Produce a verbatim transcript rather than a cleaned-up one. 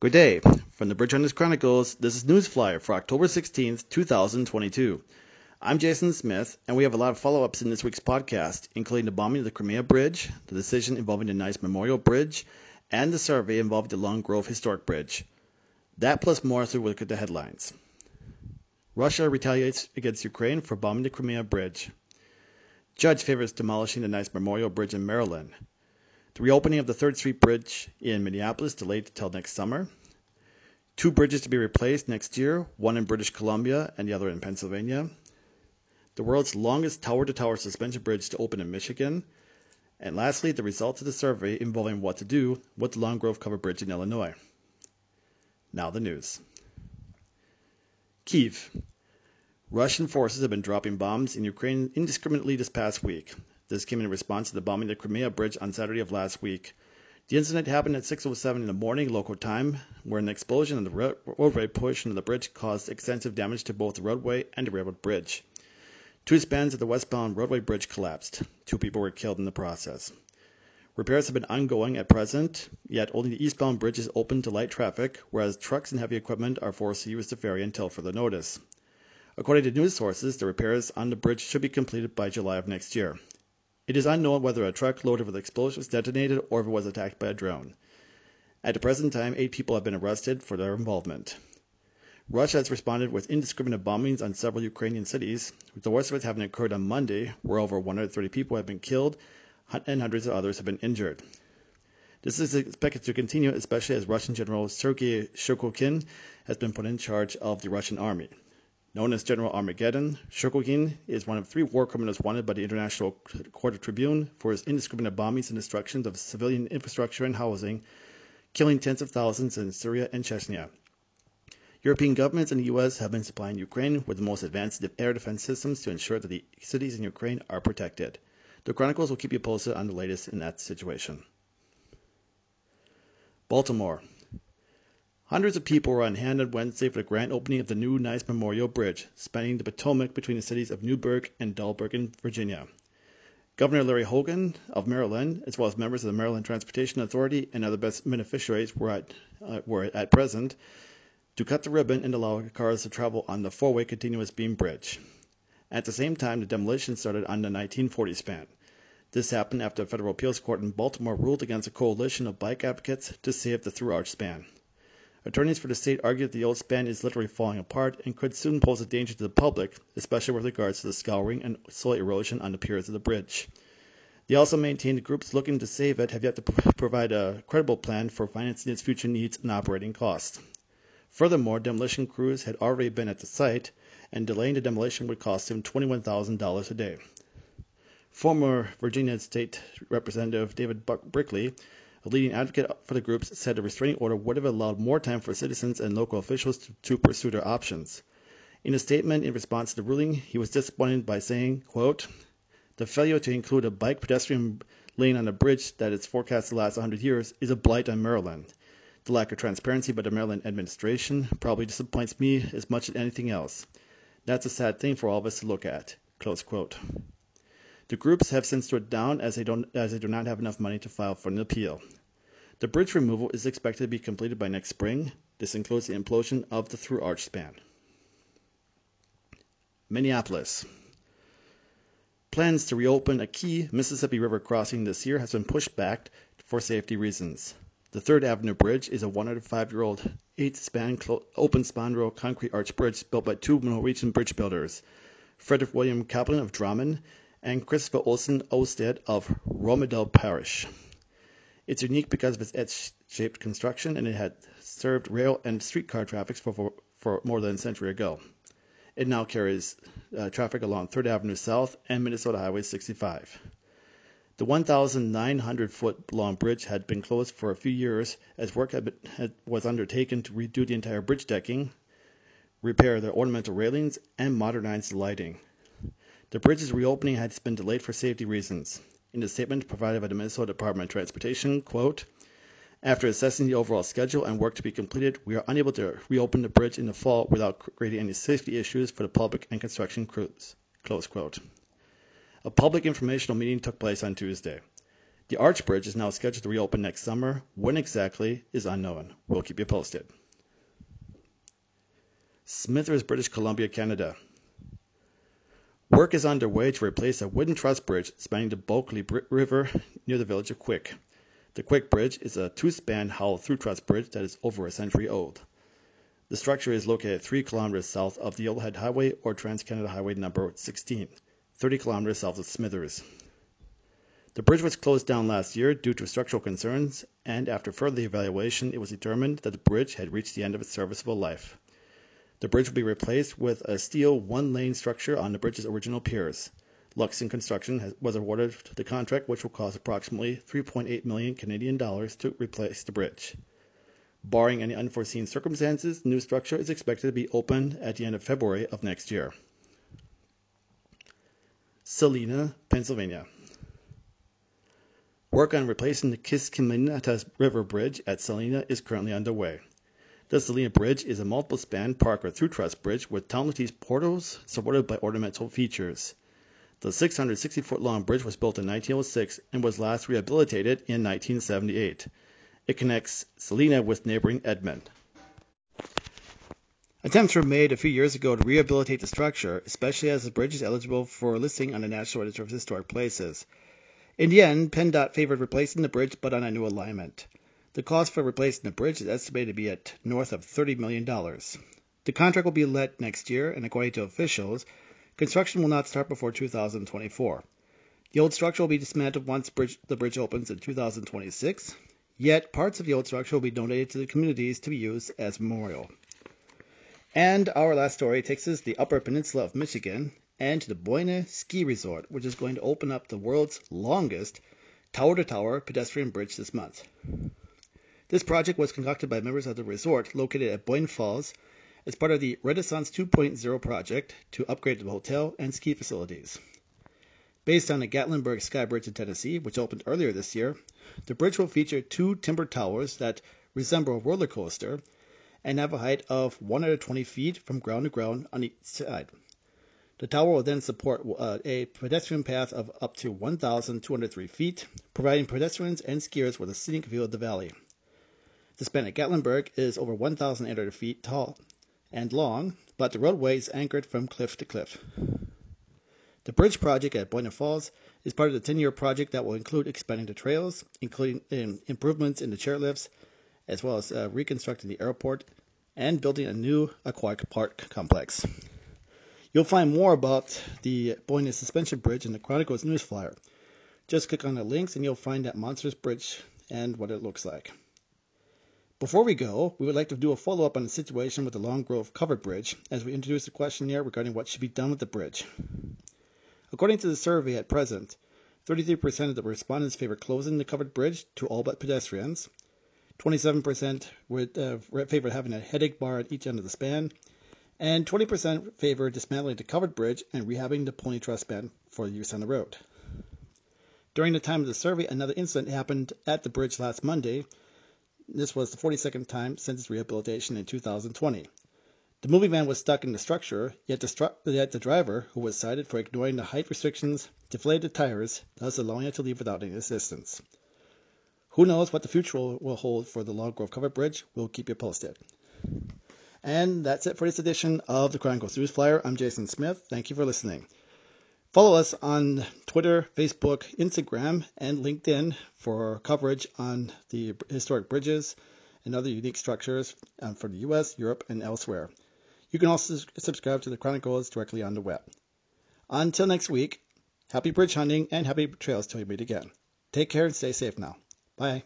Good day. From the Bridge Hunters Chronicles, this is Newsflyer for October sixteenth, two thousand twenty-two. I'm Jason Smith, and we have a lot of follow-ups in this week's podcast, including the bombing of the Crimea Bridge, the decision involving the Nice Memorial Bridge, and the survey involving the Long Grove Historic Bridge. That plus more as we look at the headlines. Russia retaliates against Ukraine for bombing the Crimea Bridge. Judge favors demolishing the Nice Memorial Bridge in Maryland. The reopening of the third Street Bridge in Minneapolis delayed until next summer. Two bridges to be replaced next year, one in British Columbia and the other in Pennsylvania. The world's longest tower-to-tower suspension bridge to open in Michigan. And lastly, the results of the survey involving what to do with the Long Grove Covered Bridge in Illinois. Now the news. Kyiv. Russian forces have been dropping bombs in Ukraine indiscriminately this past week. This came in response to the bombing of the Crimea Bridge on Saturday of last week. The incident happened at six oh seven in the morning local time, where an explosion on the roadway portion of the bridge caused extensive damage to both the roadway and the railroad bridge. Two spans of the westbound roadway bridge collapsed. Two people were killed in the process. Repairs have been ongoing at present, yet only the eastbound bridge is open to light traffic, whereas trucks and heavy equipment are forced to use the ferry until further notice. According to news sources, the repairs on the bridge should be completed by July of next year. It is unknown whether a truck loaded with explosives detonated or if it was attacked by a drone. At the present time, eight people have been arrested for their involvement. Russia has responded with indiscriminate bombings on several Ukrainian cities, with the worst of it having occurred on Monday, where over one hundred thirty people have been killed and hundreds of others have been injured. This is expected to continue, especially as Russian General Sergei Shokokin has been put in charge of the Russian army. Known as General Armageddon, Shokokin is one of three war criminals wanted by the International Court of Tribune for his indiscriminate bombings and destructions of civilian infrastructure and housing, killing tens of thousands in Syria and Chechnya. European governments and the U S have been supplying Ukraine with the most advanced air defense systems to ensure that the cities in Ukraine are protected. The Chronicles will keep you posted on the latest in that situation. Baltimore. Hundreds of people were on hand on Wednesday for the grand opening of the new Nice Memorial Bridge, spanning the Potomac between the cities of Newburgh and Dahlberg in Virginia. Governor Larry Hogan of Maryland, as well as members of the Maryland Transportation Authority and other beneficiaries were at, uh, were at present to cut the ribbon and allow cars to travel on the four-way continuous beam bridge. At the same time, the demolition started on the nineteen forty span. This happened after a federal appeals court in Baltimore ruled against a coalition of bike advocates to save the through-arch span. Attorneys for the state argue that the old span is literally falling apart and could soon pose a danger to the public, especially with regards to the scouring and soil erosion on the piers of the bridge. They also maintain the groups looking to save it have yet to provide a credible plan for financing its future needs and operating costs. Furthermore, demolition crews had already been at the site, and delaying the demolition would cost them twenty-one thousand dollars a day. Former Virginia State Representative David Buck Brickley, a leading advocate for the groups, said a restraining order would have allowed more time for citizens and local officials to, to pursue their options. In a statement in response to the ruling, he was disappointed by saying, quote, "The failure to include a bike pedestrian lane on a bridge that is forecast to last one hundred years is a blight on Maryland. The lack of transparency by the Maryland administration probably disappoints me as much as anything else. That's a sad thing for all of us to look at." Close quote. The groups have since stood down as they, don't, as they do not have enough money to file for an appeal. The bridge removal is expected to be completed by next spring. This includes the implosion of the through-arch span. Minneapolis. Plans to reopen a key Mississippi River crossing this year has been pushed back for safety reasons. The third Avenue Bridge is a one hundred five-year-old eight-span clo- open-span rail concrete arch bridge built by two Norwegian bridge builders, Frederick William Kaplan of Drammen and Christopher Olsen-Ostead of Romadel Parish. It's unique because of its edge-shaped construction, and it had served rail and streetcar traffic for, for, for more than a century ago. It now carries uh, traffic along third Avenue South and Minnesota Highway sixty-five. The one thousand nine hundred foot long bridge had been closed for a few years as work had been, had, was undertaken to redo the entire bridge decking, repair the ornamental railings, and modernize the lighting. The bridge's reopening has been delayed for safety reasons. In a statement provided by the Minnesota Department of Transportation, quote, "After assessing the overall schedule and work to be completed, we are unable to reopen the bridge in the fall without creating any safety issues for the public and construction crews." Close quote. A public informational meeting took place on Tuesday. The Arch Bridge is now scheduled to reopen next summer. When exactly is unknown. We'll keep you posted. Smithers, British Columbia, Canada. Work is underway to replace a wooden truss bridge spanning the Bulkley River near the village of Quick. The Quick Bridge is a two-span hollow-through truss bridge that is over a century old. The structure is located three kilometers south of the Old Head Highway or Trans-Canada Highway number sixteen, thirty kilometers south of Smithers. The bridge was closed down last year due to structural concerns, and after further evaluation, it was determined that the bridge had reached the end of its serviceable life. The bridge will be replaced with a steel one-lane structure on the bridge's original piers. Luxon Construction has, was awarded the contract, which will cost approximately three point eight million dollars Canadian dollars to replace the bridge. Barring any unforeseen circumstances, the new structure is expected to be opened at the end of February of next year. Salina, Pennsylvania. Work on replacing the Kiskiminetas River Bridge at Salina is currently underway. The Salina Bridge is a multiple-span Parker through truss bridge with town lattice portals supported by ornamental features. The six hundred sixty foot long bridge was built in nineteen oh six and was last rehabilitated in nineteen seventy-eight. It connects Salina with neighboring Edmond. Attempts were made a few years ago to rehabilitate the structure, especially as the bridge is eligible for listing on the National Register of Historic Places. In the end, PennDOT favored replacing the bridge but on a new alignment. The cost for replacing the bridge is estimated to be at north of thirty million dollars. The contract will be let next year, and according to officials, construction will not start before two thousand twenty-four. The old structure will be dismantled once bridge, the bridge opens in two thousand twenty-six, yet parts of the old structure will be donated to the communities to be used as memorial. And our last story takes us to the Upper Peninsula of Michigan and to the Boyne Ski Resort, which is going to open up the world's longest tower-to-tower pedestrian bridge this month. This project was conducted by members of the resort located at Boyne Falls as part of the Renaissance two point oh project to upgrade the hotel and ski facilities. Based on the Gatlinburg Sky Bridge in Tennessee, which opened earlier this year, the bridge will feature two timber towers that resemble a roller coaster and have a height of one hundred twenty feet from ground to ground on each side. The tower will then support uh, a pedestrian path of up to one thousand two hundred three feet, providing pedestrians and skiers with a scenic view of the valley. The span at Gatlinburg is over one thousand eight hundred feet tall and long, but the roadway is anchored from cliff to cliff. The bridge project at Boyne Falls is part of the ten-year project that will include expanding the trails, including um, improvements in the chairlifts, as well as uh, reconstructing the airport and building a new aquatic park complex. You'll find more about the Boyne Suspension Bridge in the Chronicles news flyer. Just click on the links and you'll find that monstrous bridge and what it looks like. Before we go, we would like to do a follow-up on the situation with the Long Grove Covered Bridge as we introduce a questionnaire regarding what should be done with the bridge. According to the survey at present, thirty-three percent of the respondents favor closing the covered bridge to all but pedestrians, twenty-seven percent would, uh, favor having a headache bar at each end of the span, and twenty percent favor dismantling the covered bridge and rehabbing the pony truss span for use on the road. During the time of the survey, another incident happened at the bridge last Monday. This was the forty-second time since its rehabilitation in two thousand twenty. The moving van was stuck in the structure, yet the, stru- yet the driver, who was cited for ignoring the height restrictions, deflated the tires, thus allowing it to leave without any assistance. Who knows what the future will hold for the Long Grove Covered Bridge? We'll keep you posted. And that's it for this edition of the Chronicles News Flyer. I'm Jason Smith. Thank you for listening. Follow us on Twitter, Facebook, Instagram, and LinkedIn for coverage on the historic bridges and other unique structures for the U S, Europe, and elsewhere. You can also subscribe to the Chronicles directly on the web. Until next week, happy bridge hunting and happy trails till we meet again. Take care and stay safe now. Bye.